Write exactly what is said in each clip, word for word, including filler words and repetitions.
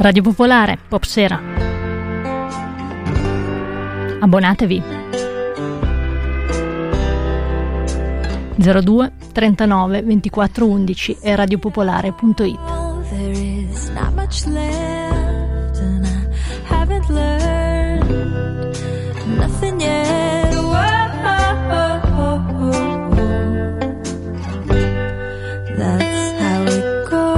Radio Popolare, Pop Sera. Abbonatevi. zero due trentanove ventiquattro undici e radio popolare punto it. Oh, there is not much left and I haven't learned nothing yet. Oh, oh, oh, oh. That's how it goes.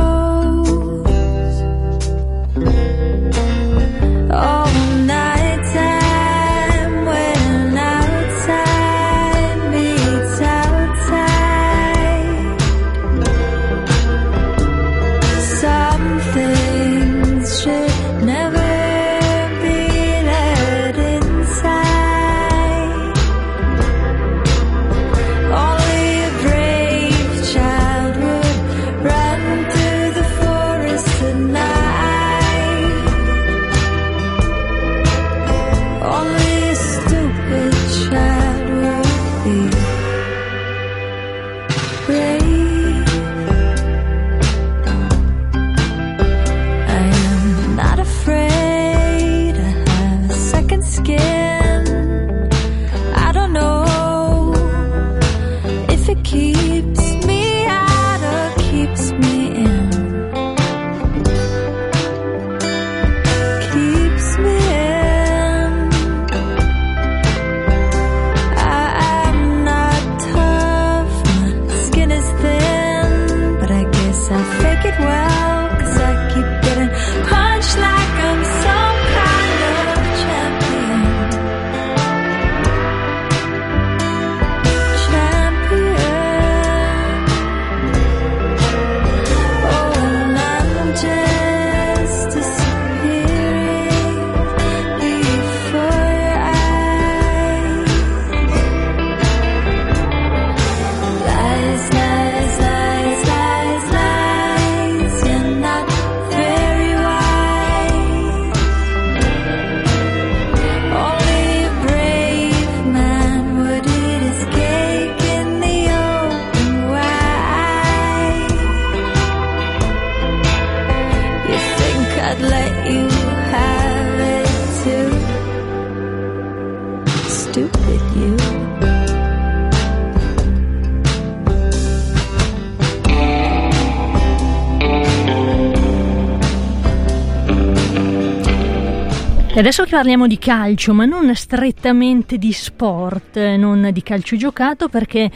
Adesso che parliamo di calcio, ma non strettamente di sport, non di calcio giocato, perché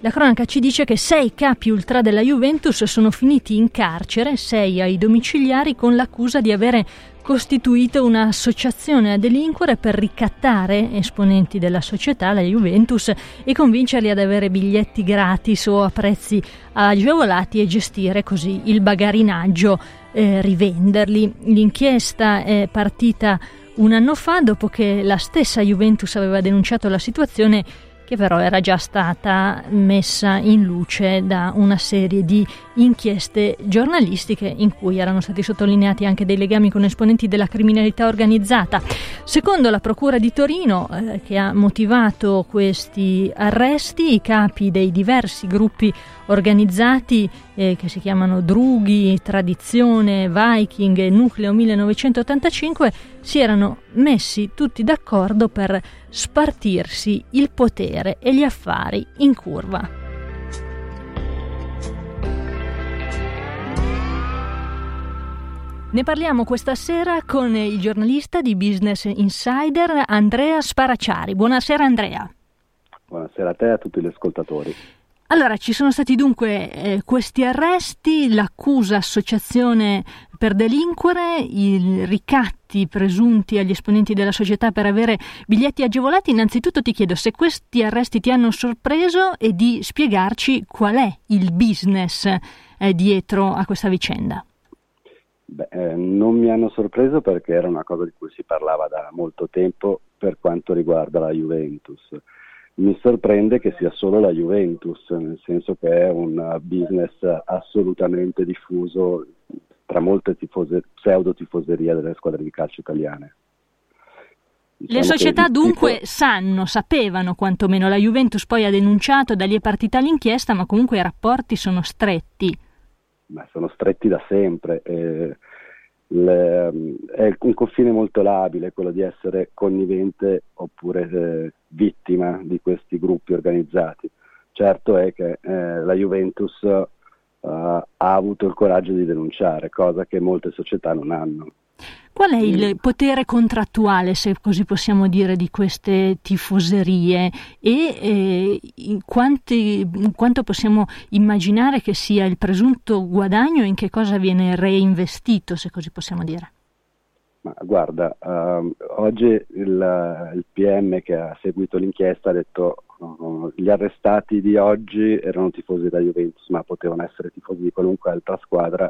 la cronaca ci dice che sei capi ultra della Juventus sono finiti in carcere, sei ai domiciliari, con l'accusa di avere costituito un'associazione a delinquere per ricattare esponenti della società, la Juventus, e convincerli ad avere biglietti gratis o a prezzi agevolati e gestire così il bagarinaggio, eh, rivenderli. L'inchiesta è partita un anno fa, dopo che la stessa Juventus aveva denunciato la situazione, che però era già stata messa in luce da una serie di inchieste giornalistiche in cui erano stati sottolineati anche dei legami con esponenti della criminalità organizzata. Secondo la Procura di Torino, eh, che ha motivato questi arresti, i capi dei diversi gruppi organizzati, eh, che si chiamano Drughi, Tradizione, Viking e Nucleo millenovecentottantacinque, si erano messi tutti d'accordo per spartirsi il potere e gli affari in curva. Ne parliamo questa sera con il giornalista di Business Insider Andrea Sparaciari. Buonasera Andrea. Buonasera a te e a tutti gli ascoltatori. Allora, ci sono stati dunque eh, questi arresti, l'accusa associazione per delinquere, i ricatti presunti agli esponenti della società per avere biglietti agevolati. Innanzitutto ti chiedo se questi arresti ti hanno sorpreso e di spiegarci qual è il business eh, dietro a questa vicenda. Beh, eh, non mi hanno sorpreso perché era una cosa di cui si parlava da molto tempo per quanto riguarda la Juventus. Mi sorprende che sia solo la Juventus, nel senso che è un business assolutamente diffuso tra molte tifose, pseudo tifoserie delle squadre di calcio italiane. Diciamo le società dunque sanno, sapevano quantomeno, la Juventus poi ha denunciato, da lì è partita l'inchiesta, ma comunque i rapporti sono stretti. Ma sono stretti da sempre, eh, le, è un confine molto labile quello di essere connivente oppure eh, vittima di questi gruppi organizzati. Certo è che eh, la Juventus eh, ha avuto il coraggio di denunciare, cosa che molte società non hanno. Qual è il potere contrattuale, se così possiamo dire, di queste tifoserie e eh, in quanti, in quanto possiamo immaginare che sia il presunto guadagno, in che cosa viene reinvestito, se così possiamo dire? Ma guarda, uh, oggi il, il P M che ha seguito l'inchiesta ha detto uh, gli arrestati di oggi erano tifosi della Juventus, ma potevano essere tifosi di qualunque altra squadra,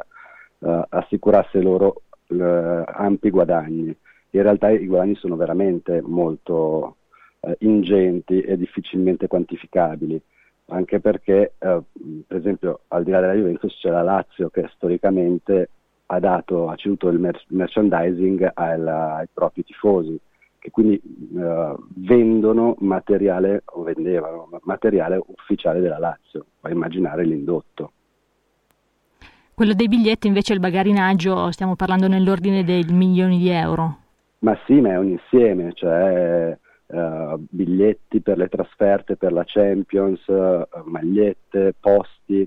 uh, assicurasse loro Uh, ampi guadagni. In realtà i guadagni sono veramente molto uh, ingenti e difficilmente quantificabili, anche perché uh, per esempio al di là della Juventus c'è la Lazio che storicamente ha dato, ha ceduto il mer- merchandising al, ai propri tifosi, che quindi uh, vendono materiale, o vendevano materiale ufficiale della Lazio. Puoi immaginare l'indotto. Quello dei biglietti invece, il bagarinaggio, stiamo parlando nell'ordine dei milioni di euro. Ma sì, ma è un insieme, cioè uh, biglietti per le trasferte, per la Champions, uh, magliette, posti,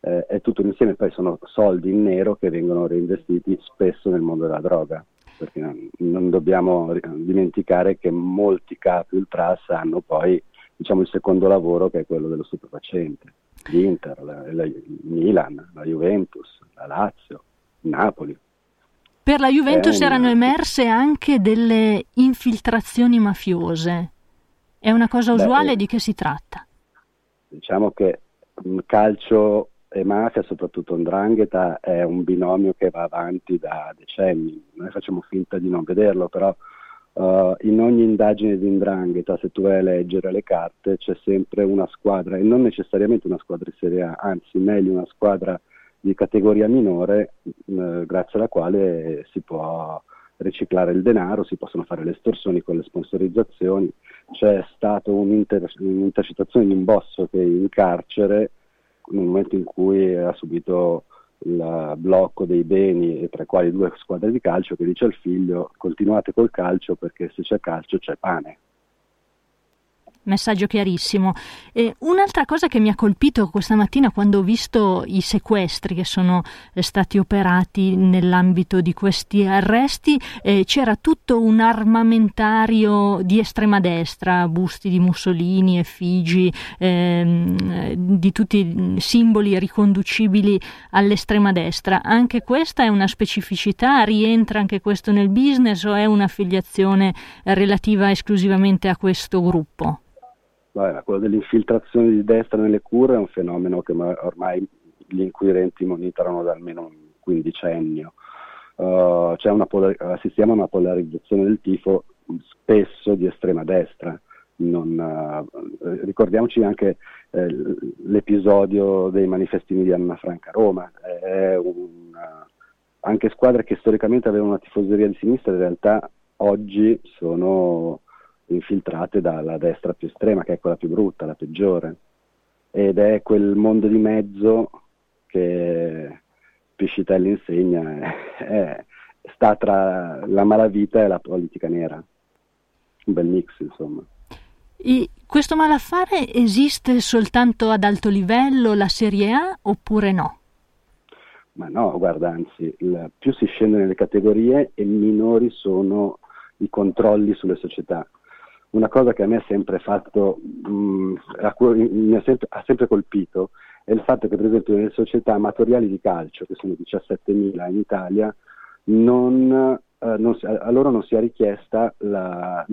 uh, è tutto un insieme. Poi sono soldi in nero che vengono reinvestiti spesso nel mondo della droga, perché non, non dobbiamo dimenticare che molti capi ultras hanno poi, diciamo, il secondo lavoro, che è quello dello stupefacente. L'Inter, la, la, il Milan, la Juventus, la Lazio, Napoli. Per la Juventus una... erano emerse anche delle infiltrazioni mafiose. È una cosa usuale? Beh, di che si tratta? Diciamo che calcio e mafia, soprattutto 'ndrangheta, è un binomio che va avanti da decenni. Noi facciamo finta di non vederlo, però Uh, in ogni indagine di 'ndrangheta, se tu vai a leggere le carte, c'è sempre una squadra, e non necessariamente una squadra di Serie A, anzi meglio una squadra di categoria minore, uh, grazie alla quale si può riciclare il denaro, si possono fare le estorsioni con le sponsorizzazioni. C'è stata un'inter- un'intercettazione di un boss che è in carcere nel momento in cui ha subito il blocco dei beni, tra i quali due squadre di calcio, che dice al figlio: continuate col calcio perché se c'è calcio c'è pane. Messaggio chiarissimo. Eh, un'altra cosa che mi ha colpito questa mattina quando ho visto i sequestri che sono stati operati nell'ambito di questi arresti, eh, c'era tutto un armamentario di estrema destra, busti di Mussolini, effigi, eh, di tutti simboli riconducibili all'estrema destra. Anche questa è una specificità? Rientra anche questo nel business o è un'affiliazione relativa esclusivamente a questo gruppo? Quello dell'infiltrazione di destra nelle cure è un fenomeno che ormai gli inquirenti monitorano da almeno un quindicennio. Uh, c'è una polar- assistiamo a una polarizzazione del tifo spesso di estrema destra. Non, uh, ricordiamoci anche eh, l'episodio dei manifestini di Anna Franca a Roma. È un, uh, anche squadre che storicamente avevano una tifoseria di sinistra, in realtà oggi sono infiltrate dalla destra più estrema, che è quella più brutta, la peggiore, ed è quel mondo di mezzo che Pescitelli insegna è, sta tra la malavita e la politica nera, un bel mix insomma. E questo malaffare esiste soltanto ad alto livello, la Serie A, oppure no? Ma no, guarda, anzi, il, più si scende nelle categorie e minori sono i controlli sulle società. Una cosa che a me ha sempre fatto, mh, a cui mi ha sempre, ha sempre colpito, è il fatto che per esempio nelle società amatoriali di calcio, che sono diciassettemila in Italia, non, eh, non, a loro non sia richiesta la,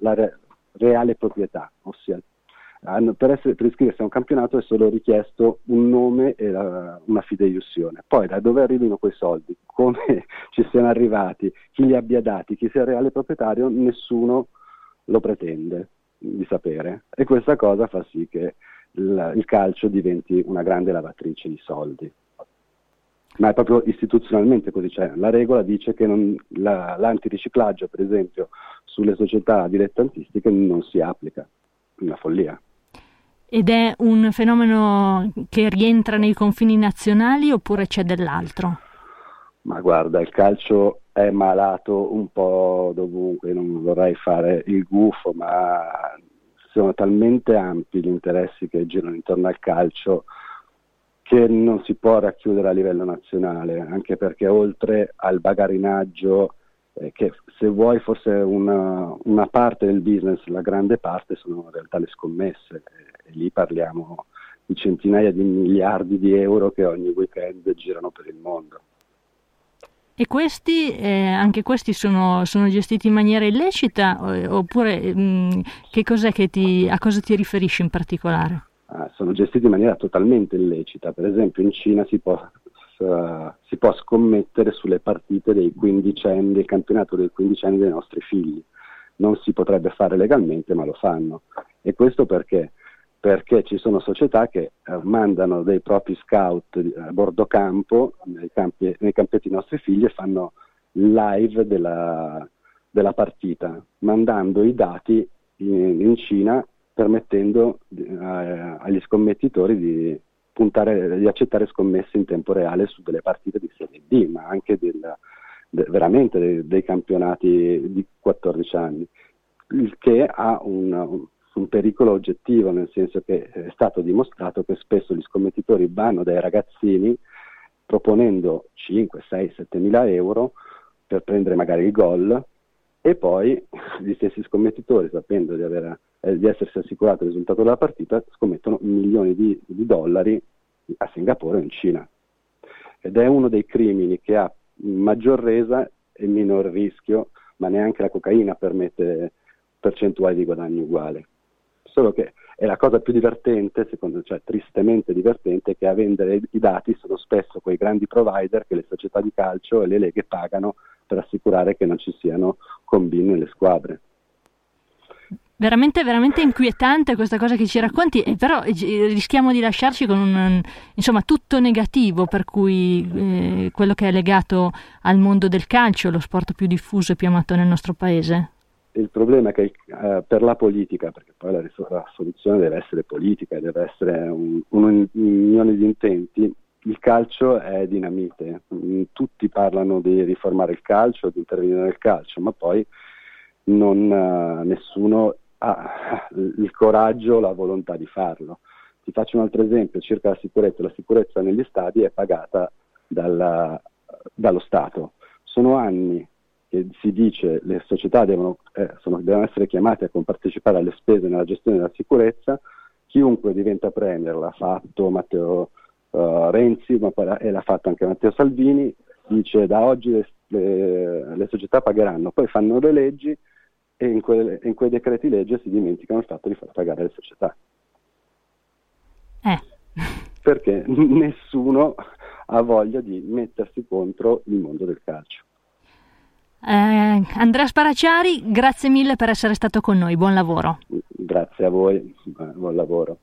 la re, reale proprietà, ossia hanno, per, essere, per iscriversi a un campionato è solo richiesto un nome e la, una fideiussione. Poi da dove arrivino quei soldi, come ci siano arrivati, chi li abbia dati, chi sia il reale proprietario, nessuno lo pretende di sapere, e questa cosa fa sì che il calcio diventi una grande lavatrice di soldi. ma è proprio istituzionalmente così, cioè la regola dice che non, la, l'antiriciclaggio, per esempio, sulle società dilettantistiche non si applica, è una follia. Ed è un fenomeno che rientra nei confini nazionali oppure c'è dell'altro? Ma guarda, il calcio è malato un po' dovunque, non vorrei fare il gufo, ma sono talmente ampi gli interessi che girano intorno al calcio che non si può racchiudere a livello nazionale, anche perché oltre al bagarinaggio, eh, che se vuoi fosse una, una parte del business, la grande parte sono in realtà le scommesse, e, e lì parliamo di centinaia di miliardi di euro che ogni weekend girano per il mondo. E questi, eh, anche questi sono, sono gestiti in maniera illecita, oppure mh, che cos'è che ti, a cosa ti riferisci in particolare? Ah, sono gestiti in maniera totalmente illecita, per esempio in Cina si può, uh, si può scommettere sulle partite dei quindicenni, del campionato dei quindicenni dei nostri figli, non si potrebbe fare legalmente ma lo fanno, e questo perché? Perché ci sono società che eh, mandano dei propri scout a bordo campo, nei, campi, nei campetti dei nostri figli, e fanno live della, della partita, mandando i dati in, in Cina, permettendo eh, agli scommettitori di puntare, di accettare scommesse in tempo reale su delle partite di Serie D, ma anche del, de, veramente dei, dei campionati di quattordici anni, il che ha un... un un pericolo oggettivo, nel senso che è stato dimostrato che spesso gli scommettitori vanno dai ragazzini proponendo cinque, sei, sette mila euro per prendere magari il gol, e poi gli stessi scommettitori, sapendo di, avere, eh, di essersi assicurato il risultato della partita, scommettono milioni di, di dollari a Singapore o in Cina, ed è uno dei crimini che ha maggior resa e minor rischio, ma neanche la cocaina permette percentuali di guadagno uguali. Solo che è la cosa più divertente, secondo, cioè tristemente divertente, che a vendere i dati sono spesso quei grandi provider che le società di calcio e le leghe pagano per assicurare che non ci siano combini nelle squadre. Veramente, veramente inquietante questa cosa che ci racconti, eh, però rischiamo di lasciarci con un, insomma, tutto negativo, per cui eh, quello che è legato al mondo del calcio, lo sport più diffuso e più amato nel nostro paese. Il problema è che eh, per la politica, perché poi la, risol- la soluzione deve essere politica, deve essere un'unione di intenti, il calcio è dinamite. Tutti parlano di riformare il calcio, di intervenire nel calcio, ma poi non, eh, nessuno ha il coraggio o la volontà di farlo. Ti faccio un altro esempio circa la sicurezza. La sicurezza negli stadi è pagata dalla, dallo Stato. Sono anni che si dice le società devono, eh, sono, devono essere chiamate a compartecipare alle spese nella gestione della sicurezza, chiunque diventa premier, l'ha fatto Matteo uh, Renzi, ma poi, e l'ha fatto anche Matteo Salvini, dice da oggi le, le, le società pagheranno, poi fanno le leggi e in, quelle, in quei decreti legge si dimenticano il fatto di far pagare le società. Eh. Perché nessuno ha voglia di mettersi contro il mondo del calcio. Eh, Andrea Sparaciari, grazie mille per essere stato con noi, buon lavoro. Grazie a voi, buon lavoro.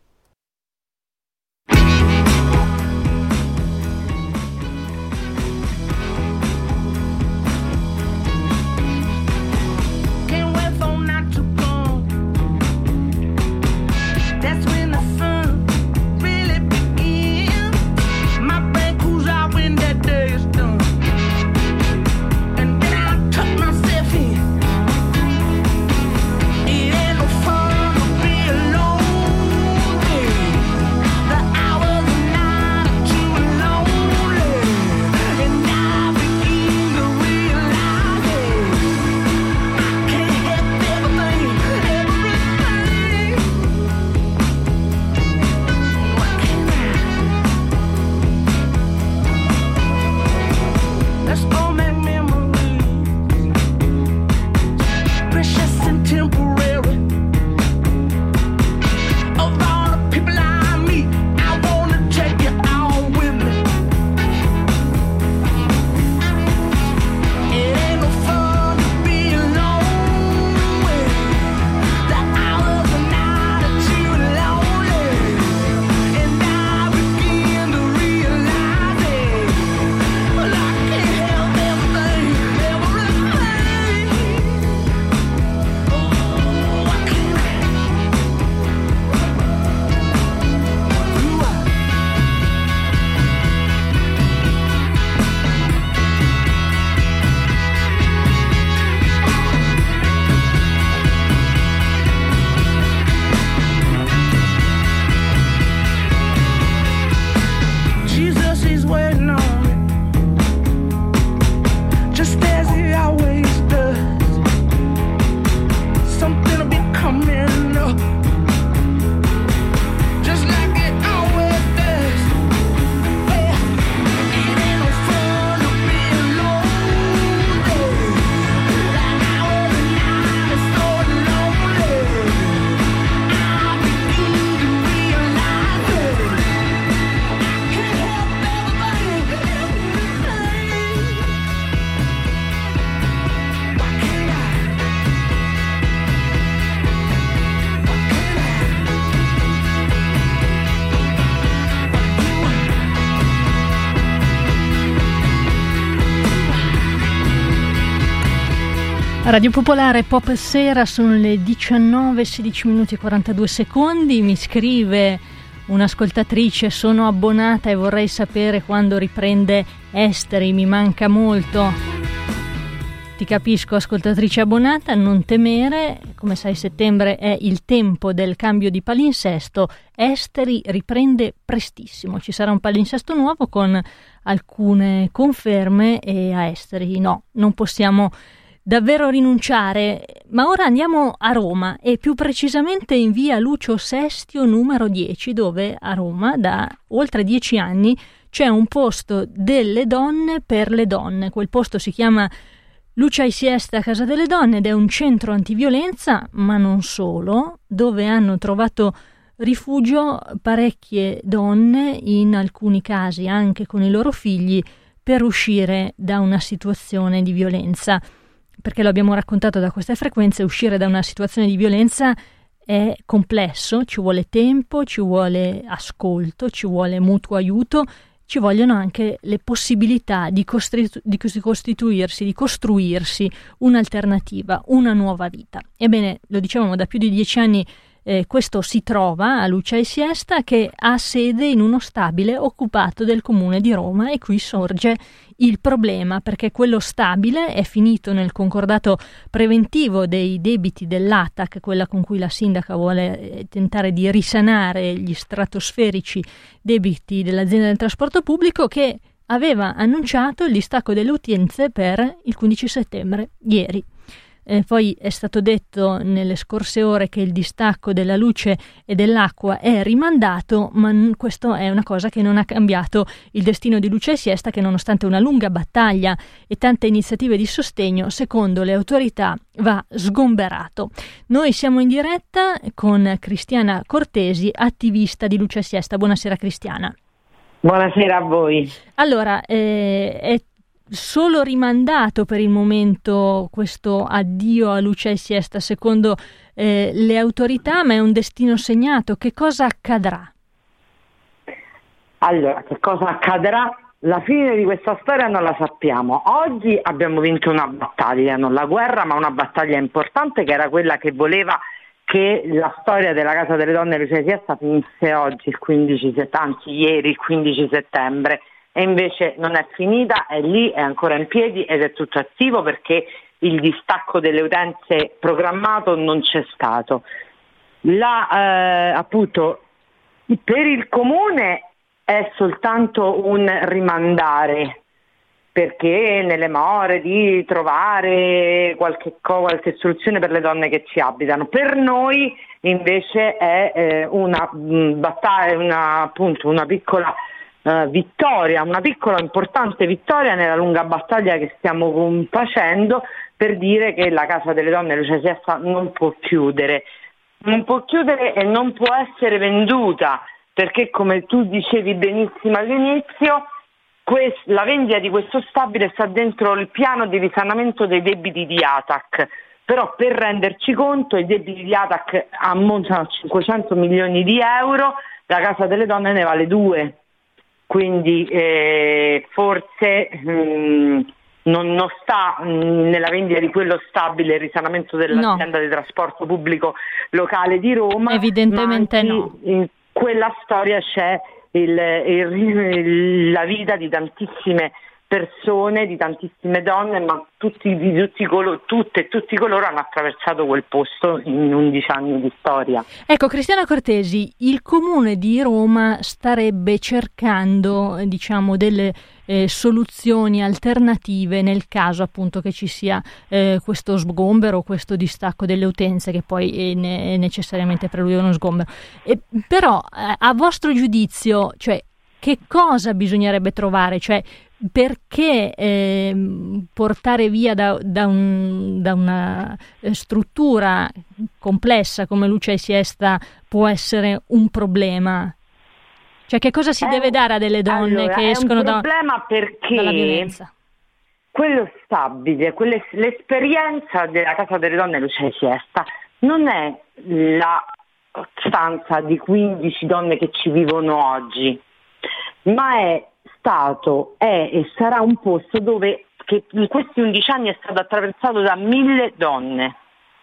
Radio Popolare, Pop Sera, sono le diciannove e sedici minuti e quarantadue secondi. Mi scrive un'ascoltatrice: sono abbonata e vorrei sapere quando riprende Esteri, mi manca molto. Ti capisco, ascoltatrice abbonata, non temere, come sai settembre è il tempo del cambio di palinsesto. Esteri riprende prestissimo, ci sarà un palinsesto nuovo con alcune conferme e a Esteri no, non possiamo davvero rinunciare. Ma ora andiamo a Roma e più precisamente in via Lucio Sestio numero dieci, dove a Roma da oltre dieci anni c'è un posto delle donne per le donne. Quel posto si chiama Lucia e Siesta Casa delle Donne ed è un centro antiviolenza, ma non solo, dove hanno trovato rifugio parecchie donne, in alcuni casi anche con i loro figli, per uscire da una situazione di violenza. Perché lo abbiamo raccontato da queste frequenze, uscire da una situazione di violenza è complesso, ci vuole tempo, ci vuole ascolto, ci vuole mutuo aiuto, ci vogliono anche le possibilità di, costitu- di costituirsi, di costruirsi un'alternativa, una nuova vita. Ebbene, lo dicevamo, da più di dieci anni eh, questo si trova a Lucia e Siesta, che ha sede in uno stabile occupato del Comune di Roma, e qui sorge il problema, perché quello stabile è finito nel concordato preventivo dei debiti dell'ATAC, quella con cui la sindaca vuole tentare di risanare gli stratosferici debiti dell'azienda del trasporto pubblico, che aveva annunciato il distacco delle utenze per il quindici settembre, ieri. Eh, poi è stato detto nelle scorse ore che il distacco della luce e dell'acqua è rimandato, ma n- questo è una cosa che non ha cambiato il destino di Lucia e Siesta, che nonostante una lunga battaglia e tante iniziative di sostegno, secondo le autorità va sgomberato. Noi siamo in diretta con Cristiana Cortesi, attivista di Lucia e Siesta. Buonasera Cristiana. Buonasera a voi. Allora, eh, è solo rimandato per il momento questo addio a Lucia e Siesta secondo eh, le autorità, ma è un destino segnato. Che cosa accadrà? Allora, che cosa accadrà? La fine di questa storia non la sappiamo. Oggi abbiamo vinto una battaglia, non la guerra, ma una battaglia importante, che era quella che voleva che la storia della Casa delle Donne Lucia e Siesta finisse oggi, il quindici settembre, anzi ieri il quindici settembre. E invece non è finita, è lì, è ancora in piedi ed è tutto attivo, perché il distacco delle utenze programmato non c'è stato. La, eh, appunto, per il comune è soltanto un rimandare, perché nelle more di trovare qualche, co- qualche soluzione per le donne che ci abitano. Per noi invece è eh, una battaglia, una, appunto, una piccola Uh, vittoria, una piccola importante vittoria nella lunga battaglia che stiamo facendo per dire che la Casa delle Donne Lucia e Siesta non può chiudere, non può chiudere e non può essere venduta, perché come tu dicevi benissimo all'inizio, quest- la vendita di questo stabile sta dentro il piano di risanamento dei debiti di ATAC, però per renderci conto i debiti di ATAC ammontano a cinquecento milioni di euro, la Casa delle Donne ne vale due. Quindi eh, forse mh, non, non sta mh, nella vendita di quello stabile il risanamento dell'azienda no. di trasporto pubblico locale di Roma. Evidentemente no. In quella storia c'è il, il, il, la vita di tantissime persone, di tantissime donne, ma tutti, di tutti colo, tutte e tutti coloro hanno attraversato quel posto in undici anni di storia. Ecco Cristiana Cortesi, il Comune di Roma starebbe cercando, diciamo, delle eh, soluzioni alternative nel caso appunto che ci sia eh, questo sgombero, questo distacco delle utenze, che poi è, ne- è necessariamente per lui uno sgombero. E, però eh, a vostro giudizio, cioè, che cosa bisognerebbe trovare? Cioè, perché eh, portare via da, da, un, da una struttura complessa come Lucia e Siesta può essere un problema? Cioè, che cosa si è, deve dare a delle donne allora, che escono da, dalla violenza? Quello stabile, quelle, l'esperienza della Casa delle Donne Lucia e Siesta non è la stanza di quindici donne che ci vivono oggi, ma è stato, è e sarà un posto dove che in questi undici anni è stato attraversato da mille donne,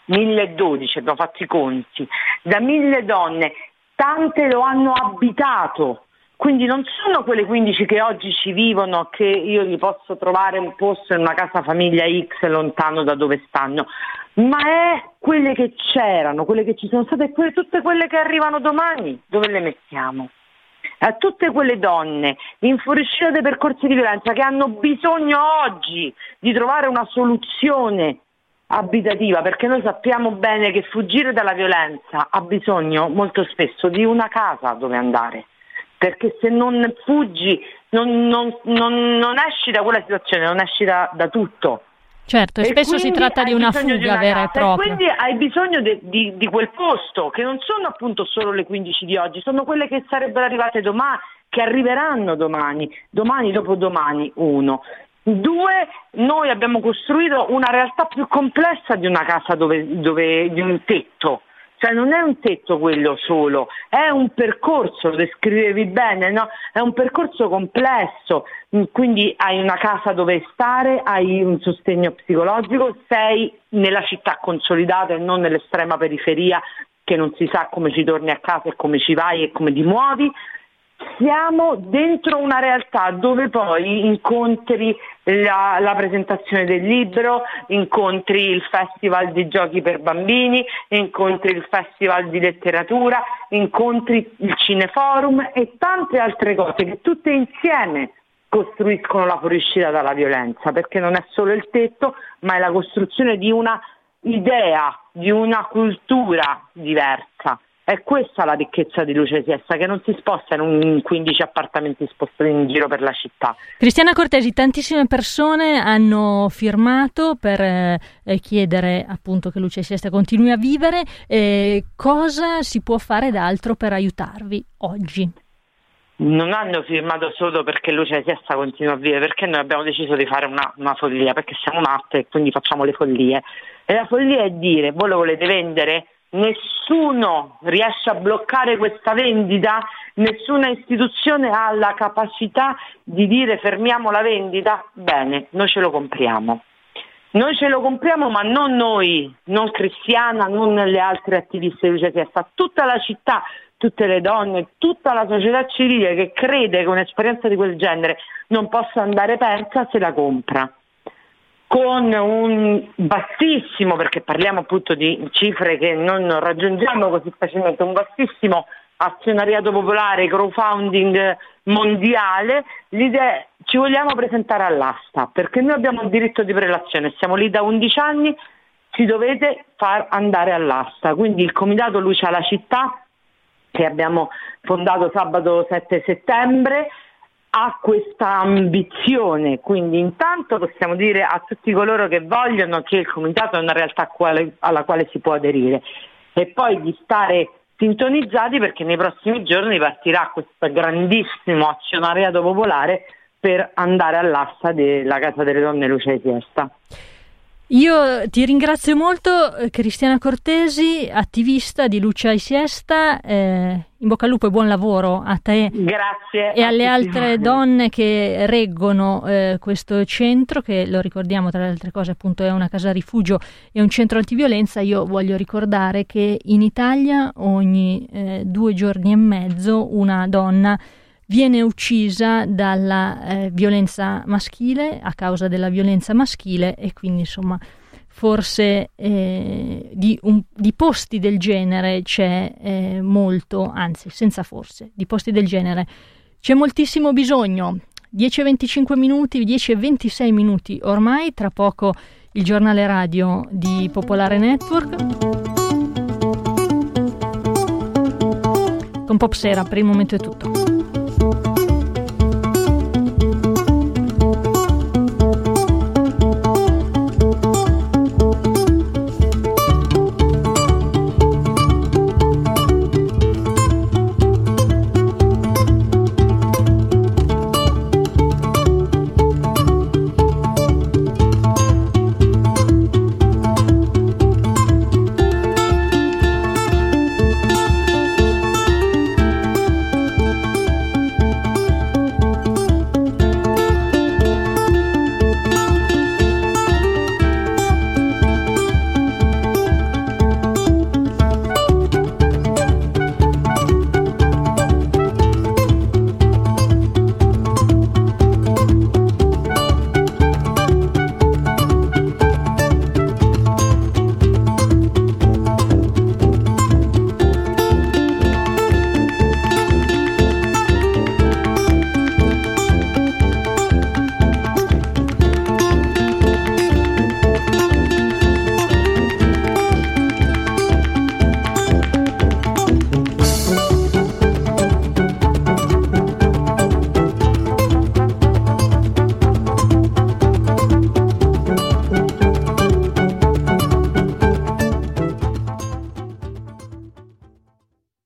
milledodici, abbiamo fatto i conti, da mille donne, tante lo hanno abitato. Quindi non sono quelle quindici che oggi ci vivono, che io gli posso trovare un posto in una casa famiglia X lontano da dove stanno, ma è quelle che c'erano, quelle che ci sono state e que- tutte quelle che arrivano domani, dove le mettiamo? Eh, tutte quelle donne infuoriscite dai percorsi di violenza che hanno bisogno oggi di trovare una soluzione abitativa, perché noi sappiamo bene che fuggire dalla violenza ha bisogno molto spesso di una casa dove andare. Perché se non fuggi, non, non, non, non esci da quella situazione, non esci da, da tutto. Certo, e spesso si tratta di una fuga di una vera e propria. E quindi hai bisogno de, di, di quel posto, che non sono appunto solo le quindici di oggi, sono quelle che sarebbero arrivate domani, che arriveranno domani, domani, dopodomani, uno. Due, noi abbiamo costruito una realtà più complessa di una casa dove, dove di un tetto. Cioè non è un tetto quello solo, è un percorso, lo descrivevi bene, no? È un percorso complesso, quindi hai una casa dove stare, hai un sostegno psicologico, sei nella città consolidata e non nell'estrema periferia che non si sa come ci torni a casa e come ci vai e come ti muovi. Siamo dentro una realtà dove poi incontri la, la presentazione del libro, incontri il festival di giochi per bambini, incontri il festival di letteratura, incontri il cineforum e tante altre cose che tutte insieme costruiscono la fuoriuscita dalla violenza, perché non è solo il tetto, ma è la costruzione di una idea, di una cultura diversa. È questa la ricchezza di Lucia e Siesta, che non si sposta in un quindici appartamenti spostati in giro per la città. Cristiana Cortesi, tantissime persone hanno firmato per eh, chiedere appunto che Lucia e Siesta continui a vivere. Eh, cosa si può fare d'altro per aiutarvi oggi? Non hanno firmato solo perché Lucia e Siesta continua a vivere, perché noi abbiamo deciso di fare una, una follia, perché siamo matte e quindi facciamo le follie. E la follia è dire: voi lo volete vendere? Nessuno riesce a bloccare questa vendita, nessuna istituzione ha la capacità di dire fermiamo la vendita, bene, noi ce lo compriamo. Noi ce lo compriamo, ma non noi, non Cristiana, non le altre attiviste di Lucia e Siesta, tutta la città, tutte le donne, tutta la società civile che crede che un'esperienza di quel genere non possa andare persa se la compra. Con un bassissimo, perché parliamo appunto di cifre che non raggiungiamo così facilmente, un bassissimo azionariato popolare, crowdfunding mondiale, l'idea è ci vogliamo presentare all'asta, perché noi abbiamo il diritto di prelazione, siamo lì da undici anni, ci dovete far andare all'asta. Quindi il comitato Lucia alla città, che abbiamo fondato sabato sette settembre, ha questa ambizione, quindi intanto possiamo dire a tutti coloro che vogliono che il comitato è una realtà quale, alla quale si può aderire, e poi di stare sintonizzati, perché nei prossimi giorni partirà questo grandissimo azionariato popolare per andare all'asta della Casa delle Donne Lucia e Siesta. Io ti ringrazio molto, Cristiana Cortesi, attivista di Lucia e Siesta, eh, in bocca al lupo e buon lavoro a te. Grazie. E alle altre donne che reggono eh, questo centro, che lo ricordiamo tra le altre cose appunto è una casa rifugio e un centro antiviolenza. Io voglio ricordare che in Italia ogni eh, due giorni e mezzo una donna viene uccisa dalla eh, violenza maschile, a causa della violenza maschile, e quindi insomma forse eh, di, un, di posti del genere c'è eh, molto, anzi senza forse, di posti del genere c'è moltissimo bisogno. dieci e venticinque minuti, dieci e ventisei minuti ormai, tra poco il giornale radio di Popolare Network. Con Popsera per il momento è tutto.